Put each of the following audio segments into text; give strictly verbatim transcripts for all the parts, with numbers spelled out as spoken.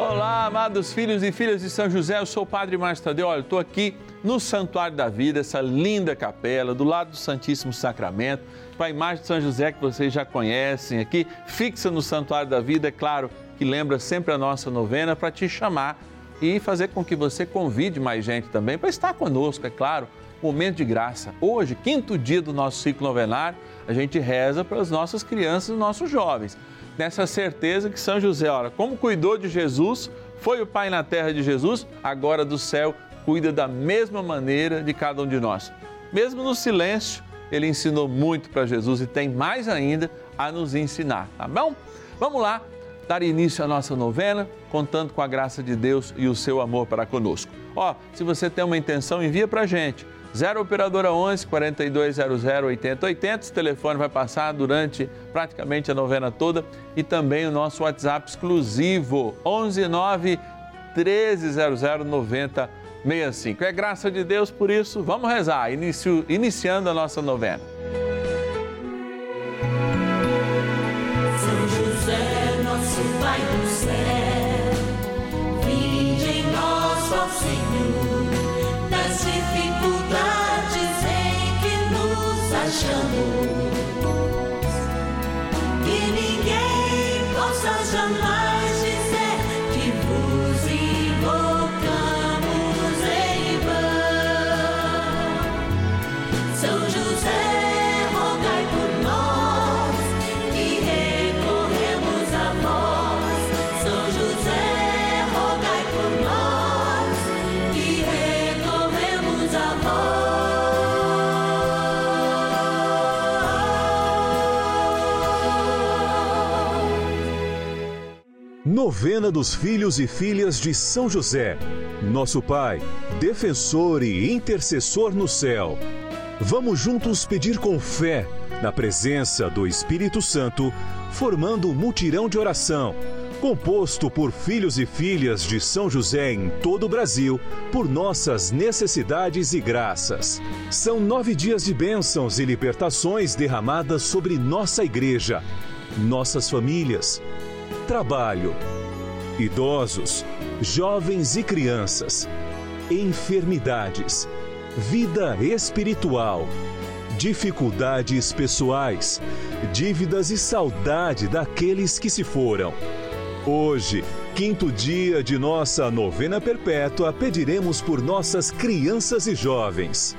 Olá, amados filhos e filhas de São José, eu sou o Padre Márcio Tadeu. Olha, eu estou aqui no Santuário da Vida, essa linda capela, do lado do Santíssimo Sacramento, com a imagem de São José que vocês já conhecem aqui, fixa no Santuário da Vida, é claro que lembra sempre a nossa novena para te chamar e fazer com que você convide mais gente também para estar conosco, é claro, momento de graça. Hoje, quinto dia do nosso ciclo novenário, a gente reza pelas nossas crianças e nossos jovens, nessa certeza que São José, olha, como cuidou de Jesus, foi o Pai na terra de Jesus, agora do céu cuida da mesma maneira de cada um de nós. Mesmo no silêncio, ele ensinou muito para Jesus e tem mais ainda a nos ensinar, tá bom? Vamos lá, dar início à nossa novena, contando com a graça de Deus e o seu amor para conosco. Ó, se você tem uma intenção, envia para a gente, zero operadora onze, quarenta e dois zero zero, oitenta e oitenta, esse telefone vai passar durante praticamente a novena toda e também o nosso WhatsApp exclusivo, onze nove, treze zero zero, noventa sessenta e cinco. É graça de Deus, por isso, vamos rezar, inicio, iniciando a nossa novena. São José, nosso Pai do céu, vinde em nós, ó Senhor, nas dificuldades em que nos achamos, que ninguém possa jamais dizer que vos invocamos em vão. São José, rogai por nós, que recorremos a vós. São José, rogai por nós, que recorremos a vós. Novena dos Filhos e Filhas de São José, nosso Pai, defensor e intercessor no céu. Vamos juntos pedir com fé, na presença do Espírito Santo, formando um mutirão de oração, composto por filhos e filhas de São José em todo o Brasil, por nossas necessidades e graças. São nove dias de bênçãos e libertações derramadas sobre nossa igreja, nossas famílias, trabalho, idosos, jovens e crianças, enfermidades, vida espiritual, dificuldades pessoais, dívidas e saudade daqueles que se foram. Hoje, quinto dia de nossa novena perpétua, pediremos por nossas crianças e jovens.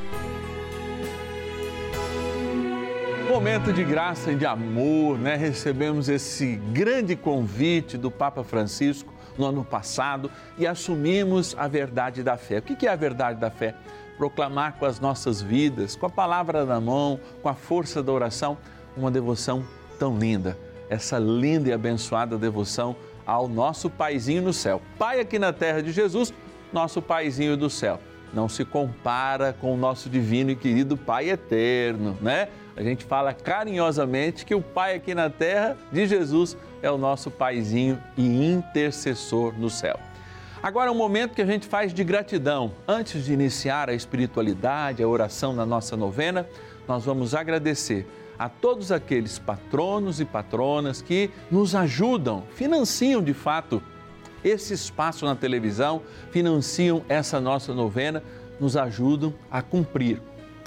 Momento de graça e de amor, né? Recebemos esse grande convite do Papa Francisco no ano passado e assumimos a verdade da fé. O que é a verdade da fé? Proclamar com as nossas vidas, com a palavra na mão, com a força da oração, uma devoção tão linda. Essa linda e abençoada devoção ao nosso paizinho no céu. Pai aqui na terra de Jesus, nosso paizinho do céu. Não se compara com o nosso divino e querido Pai eterno, né? A gente fala carinhosamente que o Pai aqui na terra de Jesus é o nosso paizinho e intercessor no céu. Agora é um momento que a gente faz de gratidão. Antes de iniciar a espiritualidade, a oração na nossa novena, nós vamos agradecer a todos aqueles patronos e patronas que nos ajudam, financiam de fato esse espaço na televisão, financiam essa nossa novena, nos ajudam a cumprir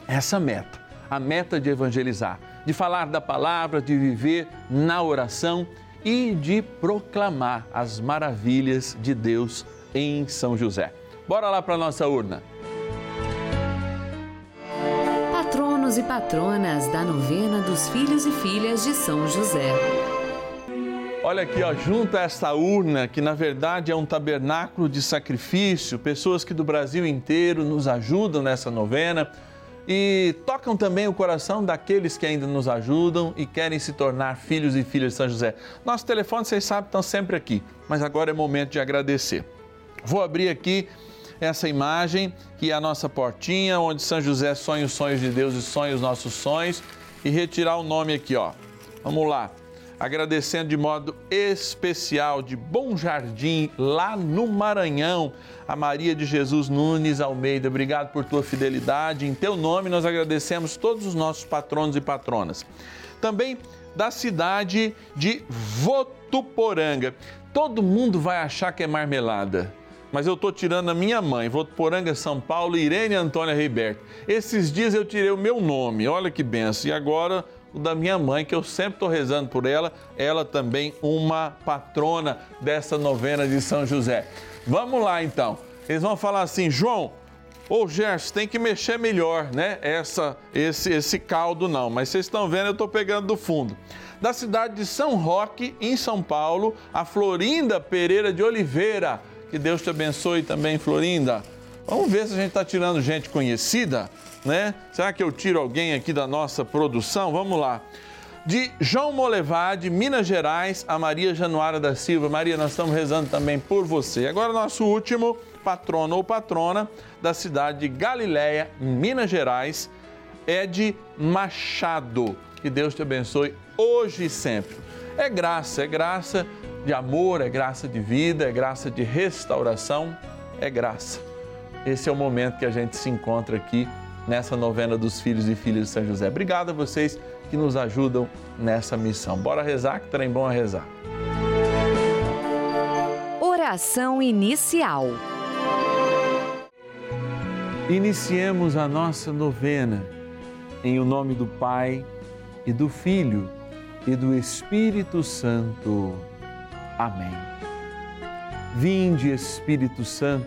essa meta, a meta de evangelizar, de falar da palavra, de viver na oração e de proclamar as maravilhas de Deus em São José. Bora lá para a nossa urna. Patronos e patronas da novena dos Filhos e Filhas de São José. Olha aqui, ó, junto a esta urna, que na verdade é um tabernáculo de sacrifício, pessoas que do Brasil inteiro nos ajudam nessa novena e tocam também o coração daqueles que ainda nos ajudam e querem se tornar filhos e filhas de São José. Nosso telefone, vocês sabem, estão sempre aqui, mas agora é momento de agradecer. Vou abrir aqui essa imagem, que é a nossa portinha, onde São José sonha os sonhos de Deus e sonha os nossos sonhos, e retirar o nome aqui, ó. Vamos lá. Agradecendo de modo especial, de Bom Jardim, lá no Maranhão, a Maria de Jesus Nunes Almeida. Obrigado por tua fidelidade. Em teu nome, nós agradecemos todos os nossos patronos e patronas. Também da cidade de Votuporanga. todo mundo vai achar que é marmelada. Mas eu estou tirando a minha mãe, Votuporanga, São Paulo, Irene Antônia Riberto. Esses dias eu tirei o meu nome, olha que benção. E agora o da minha mãe, que eu sempre estou rezando por ela, ela também uma patrona dessa novena de São José. Vamos lá então, eles vão falar assim, João, ô Gerson, tem que mexer melhor, né? Essa, esse, esse caldo não, mas vocês estão vendo, eu estou pegando do fundo. Da cidade de São Roque, em São Paulo, a Florinda Pereira de Oliveira. Que Deus te abençoe também, Florinda. Vamos ver se a gente está tirando gente conhecida, né? Será que eu tiro alguém aqui da nossa produção? Vamos lá. De João Molevade, Minas Gerais, a Maria Januara da Silva. Maria, nós estamos rezando também por você. Agora, nosso último patrono ou patrona da cidade de Galileia, Minas Gerais, é de Machado. Que Deus te abençoe hoje e sempre. É graça, é graça de amor, é graça de vida, é graça de restauração, é graça. Esse é o momento que a gente se encontra aqui nessa novena dos filhos e filhas de São José. Obrigado a vocês que nos ajudam nessa missão. Bora rezar, que trem bom a rezar. Oração inicial. Iniciemos a nossa novena em o nome do Pai e do Filho e do Espírito Santo. Amém. Vinde, Espírito Santo,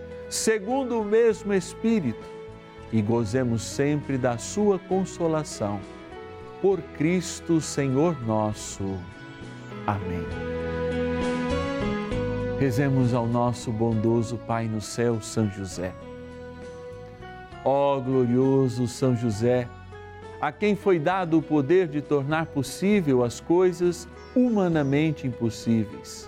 segundo o mesmo Espírito, e gozemos sempre da sua consolação. Por Cristo, Senhor nosso. Amém. Rezemos ao nosso bondoso Pai no céu, São José. Ó glorioso São José, a quem foi dado o poder de tornar possível as coisas humanamente impossíveis.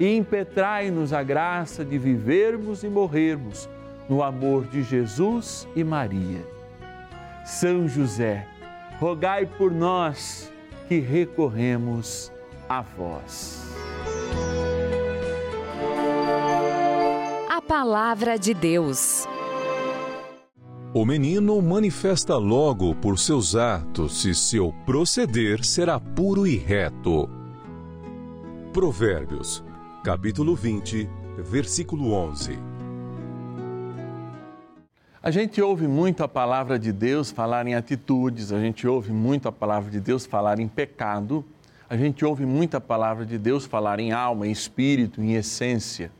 e impetrai-nos a graça de vivermos e morrermos no amor de Jesus e Maria. São José, rogai por nós que recorremos a vós. A Palavra de Deus. O menino manifesta logo por seus atos, e seu proceder será puro e reto. Provérbios, capítulo vinte, versículo onze. A gente ouve muito a palavra de Deus falar em atitudes, a gente ouve muito a palavra de Deus falar em pecado, a gente ouve muito a palavra de Deus falar em alma, em espírito, em essência.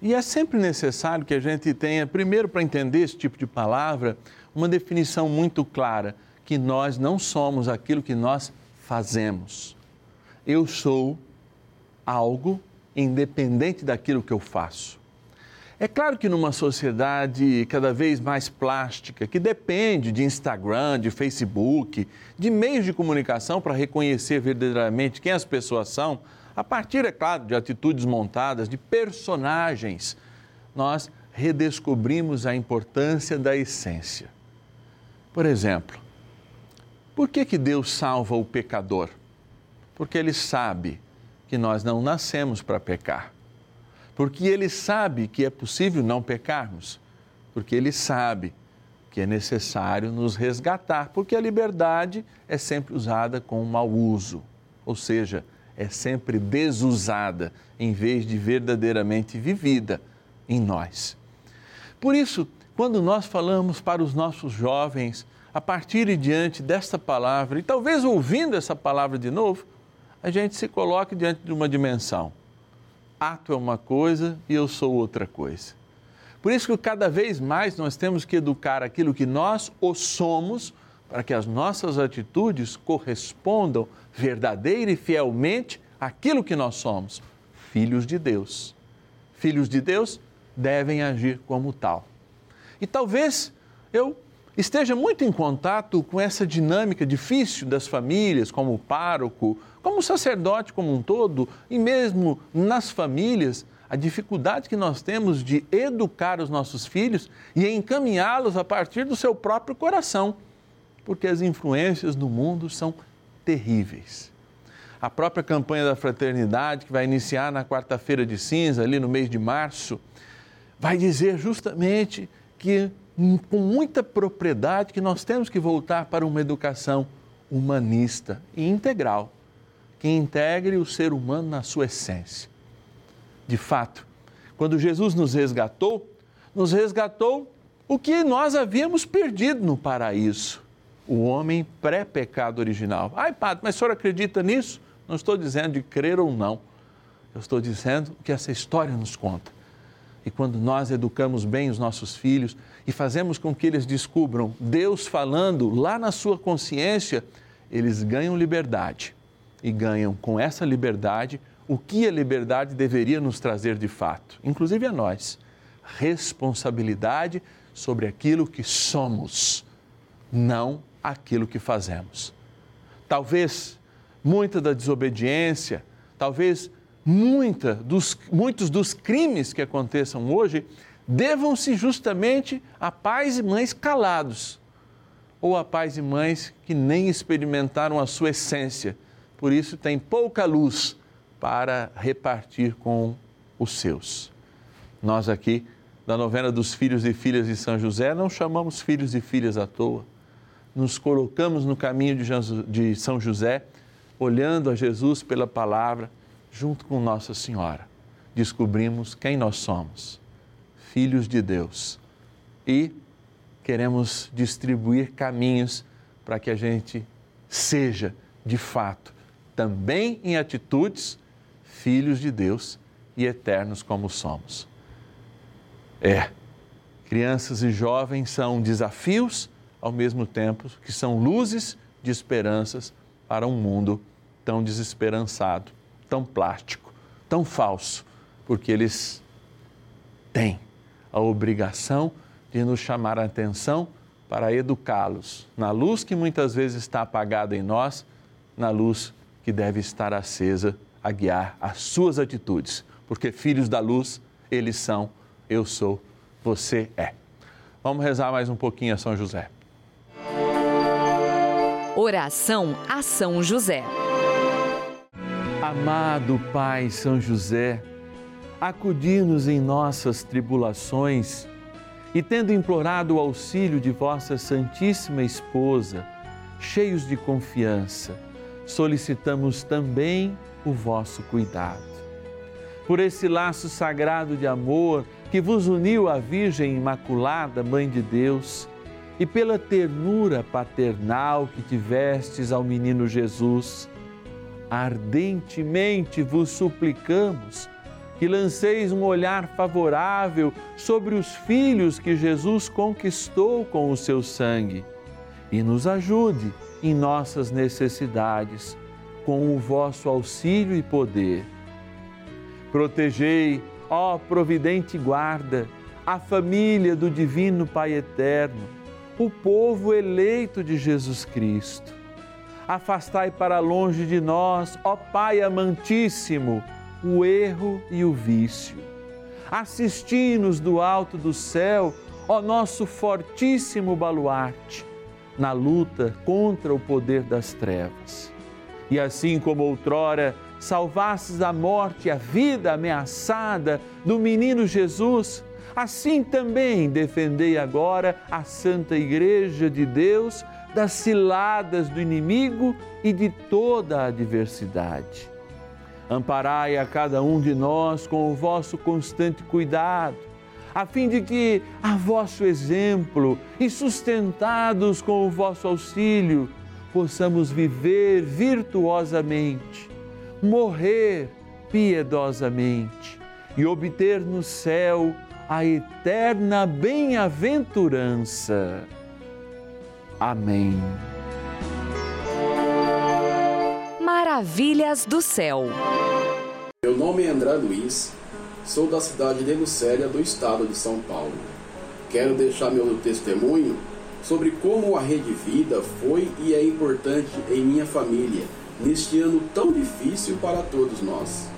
E é sempre necessário que a gente tenha, primeiro para entender esse tipo de palavra, uma definição muito clara, que nós não somos aquilo que nós fazemos. Eu sou algo independente daquilo que eu faço. É claro que numa sociedade cada vez mais plástica, que depende de Instagram, de Facebook, de meios de comunicação para reconhecer verdadeiramente quem as pessoas são, a partir, é claro, de atitudes montadas, de personagens, nós redescobrimos a importância da essência. Por exemplo, por que que Deus salva o pecador? Porque Ele sabe que nós não nascemos para pecar. porque ele sabe que é possível não pecarmos, porque ele sabe que é necessário nos resgatar, porque a liberdade é sempre usada com mau uso, ou seja, é sempre desusada em vez de verdadeiramente vivida em nós. Por isso, quando nós falamos para os nossos jovens, a partir e diante desta palavra, e talvez ouvindo essa palavra de novo, a gente se coloca diante de uma dimensão. Ato é uma coisa e eu sou outra coisa. Por isso que cada vez mais nós temos que educar aquilo que nós o somos, para que as nossas atitudes correspondam verdadeira e fielmente àquilo que nós somos. Filhos de Deus. Filhos de Deus devem agir como tal. E talvez eu esteja muito em contato com essa dinâmica difícil das famílias, como pároco, como sacerdote como um todo, e mesmo nas famílias, a dificuldade que nós temos de educar os nossos filhos e encaminhá-los a partir do seu próprio coração, porque as influências do mundo são terríveis. A própria campanha da fraternidade, que vai iniciar na quarta-feira de cinza, ali no mês de março, vai dizer justamente que, com muita propriedade, que nós temos que voltar para uma educação humanista e integral, que integre o ser humano na sua essência. De fato, quando Jesus nos resgatou, nos resgatou o que nós havíamos perdido no paraíso, o homem pré-pecado original. Ai, padre, mas o senhor acredita nisso? Não estou dizendo de crer ou não, eu estou dizendo o que essa história nos conta. E quando nós educamos bem os nossos filhos e fazemos com que eles descubram Deus falando lá na sua consciência, eles ganham liberdade e ganham com essa liberdade o que a liberdade deveria nos trazer de fato, inclusive a nós, responsabilidade sobre aquilo que somos, não aquilo que fazemos. Talvez muita da desobediência, talvez Muita dos, muitos dos crimes que aconteçam hoje devam-se justamente a pais e mães calados, ou a pais e mães que nem experimentaram a sua essência, por isso têm pouca luz para repartir com os seus. Nós aqui, da novena dos filhos e filhas de São José, não chamamos filhos e filhas à toa, nos colocamos no caminho de São José, olhando a Jesus pela palavra, junto com Nossa Senhora, descobrimos quem nós somos, filhos de Deus, e queremos distribuir caminhos para que a gente seja, de fato, também em atitudes, filhos de Deus e eternos como somos. É, crianças e jovens são desafios, ao mesmo tempo que são luzes de esperanças para um mundo tão desesperançado, tão plástico, tão falso, porque eles têm a obrigação de nos chamar a atenção para educá-los na luz que muitas vezes está apagada em nós, na luz que deve estar acesa a guiar as suas atitudes, porque filhos da luz, eles são, eu sou, você é. Vamos rezar mais um pouquinho a São José. Oração a São José. Amado Pai São José, acudi-nos em nossas tribulações e, tendo implorado o auxílio de vossa Santíssima Esposa, cheios de confiança, solicitamos também o vosso cuidado. Por esse laço sagrado de amor que vos uniu à Virgem Imaculada, Mãe de Deus, e pela ternura paternal que tivestes ao menino Jesus, ardentemente vos suplicamos que lanceis um olhar favorável sobre os filhos que Jesus conquistou com o seu sangue e nos ajude em nossas necessidades com o vosso auxílio e poder. Protegei, ó providente guarda, a família do Divino Pai Eterno, o povo eleito de Jesus Cristo. Afastai para longe de nós, ó Pai amantíssimo, o erro e o vício. Assisti-nos do alto do céu, ó nosso fortíssimo baluarte, na luta contra o poder das trevas. E assim como outrora salvastes da morte a vida ameaçada do menino Jesus, assim também defendei agora a Santa Igreja de Deus das ciladas do inimigo e de toda a adversidade. Amparai a cada um de nós com o vosso constante cuidado, a fim de que, a vosso exemplo e sustentados com o vosso auxílio, possamos viver virtuosamente, morrer piedosamente e obter no céu a eterna bem-aventurança. Amém. Maravilhas do céu. Meu nome é André Luiz, sou da cidade de Lucélia, do estado de São Paulo. Quero deixar meu testemunho sobre como a Rede Vida foi e é importante em minha família, neste ano tão difícil para todos nós.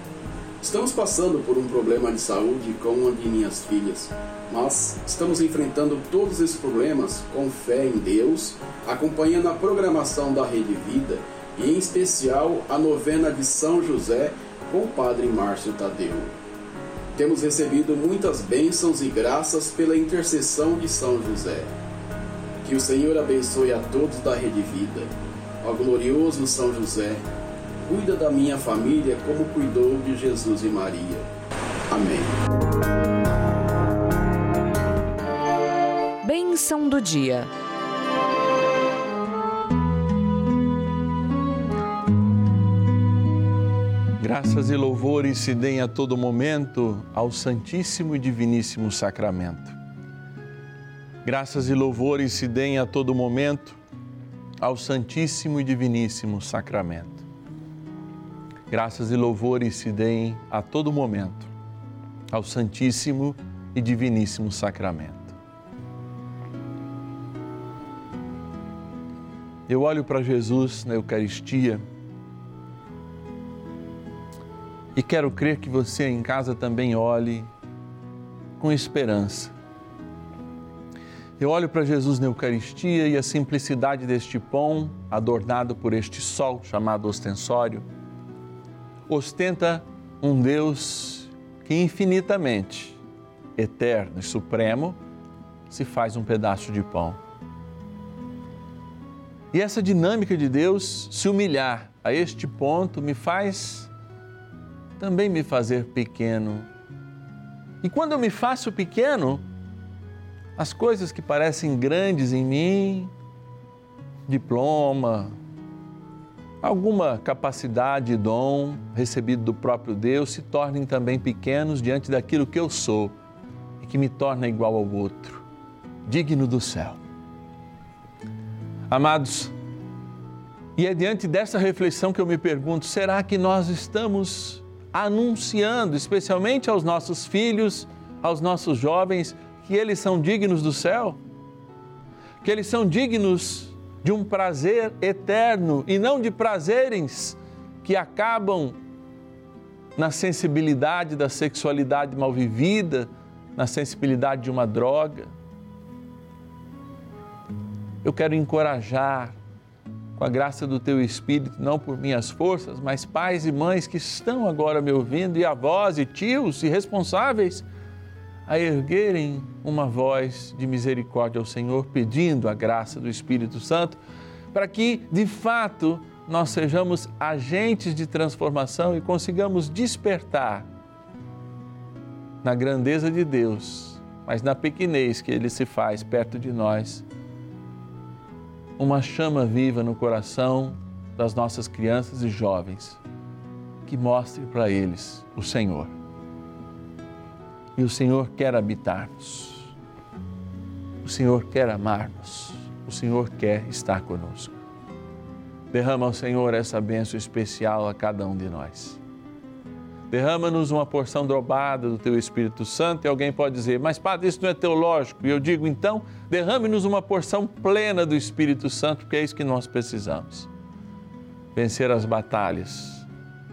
Estamos passando por um problema de saúde com uma de minhas filhas, mas estamos enfrentando todos esses problemas com fé em Deus, acompanhando a programação da Rede Vida e, em especial, a novena de São José com o Padre Márcio Tadeu. Temos recebido muitas bênçãos e graças pela intercessão de São José. Que o Senhor abençoe a todos da Rede Vida. Ó glorioso São José, cuida da minha família como cuidou de Jesus e Maria. Amém. Bênção do dia. Graças e louvores se deem a todo momento ao Santíssimo e Diviníssimo Sacramento. Graças e louvores se deem a todo momento ao Santíssimo e Diviníssimo Sacramento. Graças e louvores se deem a todo momento ao Santíssimo e Diviníssimo Sacramento. Eu olho para Jesus na Eucaristia e quero crer que você em casa também olhe com esperança. Eu olho para Jesus na Eucaristia e a simplicidade deste pão, adornado por este sol chamado ostensório, ostenta um Deus que infinitamente, eterno e supremo, se faz um pedaço de pão. E essa dinâmica de Deus se humilhar a este ponto me faz também me fazer pequeno. E quando eu me faço pequeno, as coisas que parecem grandes em mim, diploma, alguma capacidade e dom recebido do próprio Deus se tornem também pequenos diante daquilo que eu sou e que me torna igual ao outro, digno do céu. Amados, e é diante dessa reflexão que eu me pergunto, será que nós estamos anunciando, especialmente aos nossos filhos, aos nossos jovens, que eles são dignos do céu? Que eles são dignos de um prazer eterno e não de prazeres que acabam na sensibilidade da sexualidade mal vivida, na sensibilidade de uma droga. Eu quero encorajar, com a graça do Teu Espírito, não por minhas forças, mas pais e mães que estão agora me ouvindo, e avós e tios e responsáveis, a erguerem uma voz de misericórdia ao Senhor, pedindo a graça do Espírito Santo, para que, de fato, nós sejamos agentes de transformação e consigamos despertar na grandeza de Deus, mas na pequenez que Ele se faz perto de nós, uma chama viva no coração das nossas crianças e jovens, que mostre para eles o Senhor. E o Senhor quer habitar-nos, o Senhor quer amar-nos, o Senhor quer estar conosco. Derrama ao Senhor essa bênção especial a cada um de nós. Derrama-nos uma porção dobrada do Teu Espírito Santo. E alguém pode dizer, mas Padre, isso não é teológico. E eu digo, então, derrame-nos uma porção plena do Espírito Santo, porque é isso que nós precisamos. Vencer as batalhas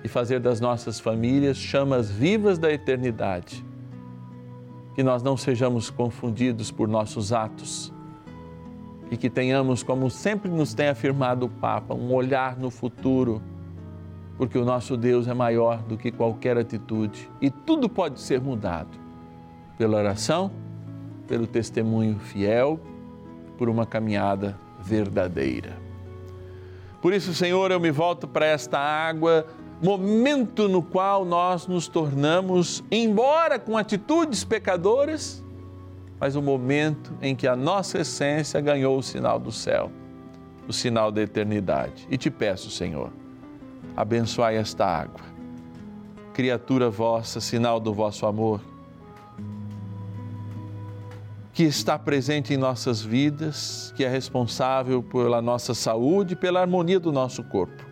e fazer das nossas famílias chamas vivas da eternidade. Que nós não sejamos confundidos por nossos atos e que tenhamos, como sempre nos tem afirmado o Papa, um olhar no futuro porque o nosso Deus é maior do que qualquer atitude e tudo pode ser mudado pela oração, pelo testemunho fiel, por uma caminhada verdadeira. Por isso, Senhor, eu me volto para esta água, momento no qual nós nos tornamos, embora com atitudes pecadoras, mas um momento em que a nossa essência ganhou o sinal do céu, o sinal da eternidade. E te peço, Senhor, abençoai esta água, criatura vossa, sinal do vosso amor, que está presente em nossas vidas, que é responsável pela nossa saúde e pela harmonia do nosso corpo.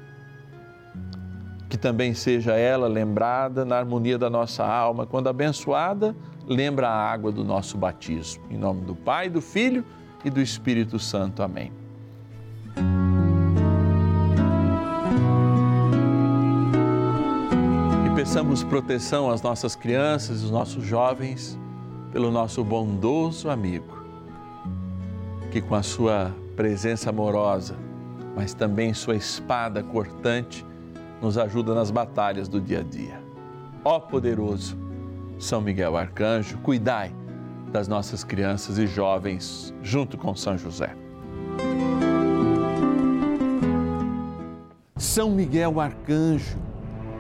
Que também seja ela lembrada na harmonia da nossa alma. Quando abençoada, lembra a água do nosso batismo. Em nome do Pai, do Filho e do Espírito Santo. Amém. E peçamos proteção às nossas crianças, aos nossos jovens, pelo nosso bondoso amigo, que com a sua presença amorosa, mas também sua espada cortante, nos ajuda nas batalhas do dia a dia. Ó poderoso São Miguel Arcanjo, cuidai das nossas crianças e jovens, junto com São José. São Miguel Arcanjo,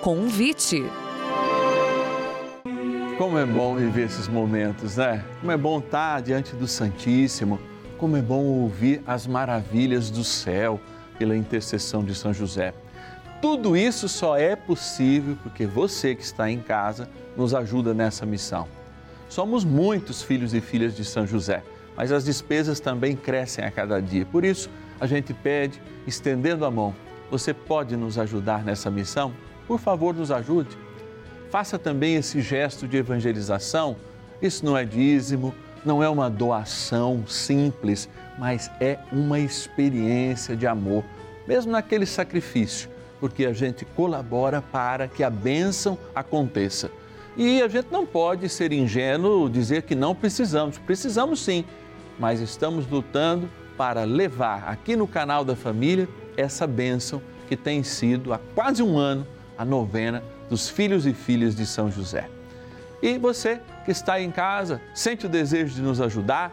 Convite. Como é bom viver esses momentos, né? Como é bom estar diante do Santíssimo, como é bom ouvir as maravilhas do céu pela intercessão de São José. Tudo isso só é possível porque você que está em casa nos ajuda nessa missão. Somos muitos filhos e filhas de São José, mas as despesas também crescem a cada dia. Por isso, a gente pede, estendendo a mão, você pode nos ajudar nessa missão? Por favor, nos ajude. Faça também esse gesto de evangelização. Isso não é dízimo, não é uma doação simples, mas é uma experiência de amor, mesmo naquele sacrifício, porque a gente colabora para que a bênção aconteça. E a gente não pode ser ingênuo, dizer que não precisamos. Precisamos sim, mas estamos lutando para levar aqui no canal da família essa bênção que tem sido há quase um ano a novena dos filhos e filhas de São José. E você que está em casa, sente o desejo de nos ajudar?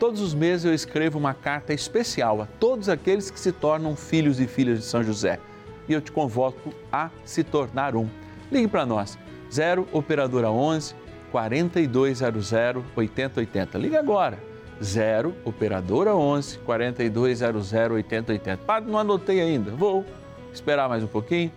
Todos os meses eu escrevo uma carta especial a todos aqueles que se tornam filhos e filhas de São José. E eu te convoco a se tornar um. Ligue para nós, zero operadora onze, quarenta e dois zero zero, oitenta e oitenta. Liga agora, zero operadora onze, quarenta e dois zero zero, oitenta e oitenta. Padre, não anotei ainda, vou esperar mais um pouquinho.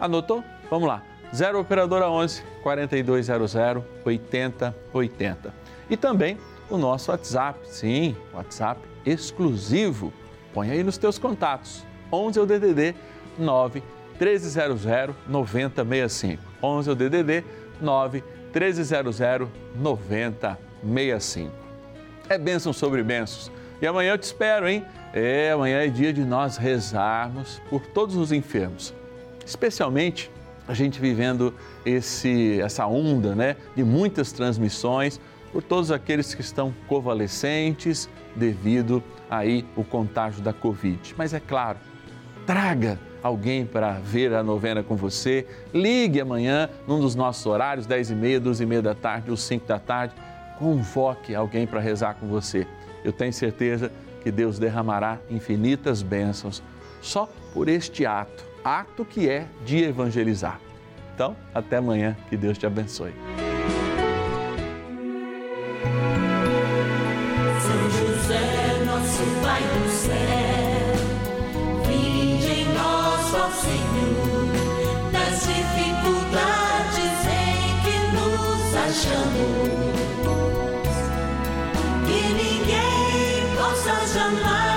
Anotou? Vamos lá, zero operadora onze, quarenta e dois zero zero, oitenta e oitenta. E também o nosso WhatsApp, sim, WhatsApp exclusivo. Põe aí nos teus contatos, onze é o D D D nove, treze zero zero, noventa sessenta e cinco. onze é o D D D nove, treze zero zero, noventa sessenta e cinco. É bênção sobre bênçãos. E amanhã eu te espero, hein? É, amanhã é dia de nós rezarmos por todos os enfermos. Especialmente a gente vivendo esse, essa onda, né, de muitas transmissões, por todos aqueles que estão convalescentes devido aí o contágio da Covid. Mas é claro, traga alguém para ver a novena com você, ligue amanhã num dos nossos horários, dez e meia, doze e meia da tarde ou cinco da tarde, convoque alguém para rezar com você. Eu tenho certeza que Deus derramará infinitas bênçãos só por este ato. Ato que é de evangelizar. Então, até amanhã, que Deus te abençoe. São José, nosso Pai do céu, vinde em nós, ó Senhor, nas dificuldades em que nos achamos, que ninguém possa jamais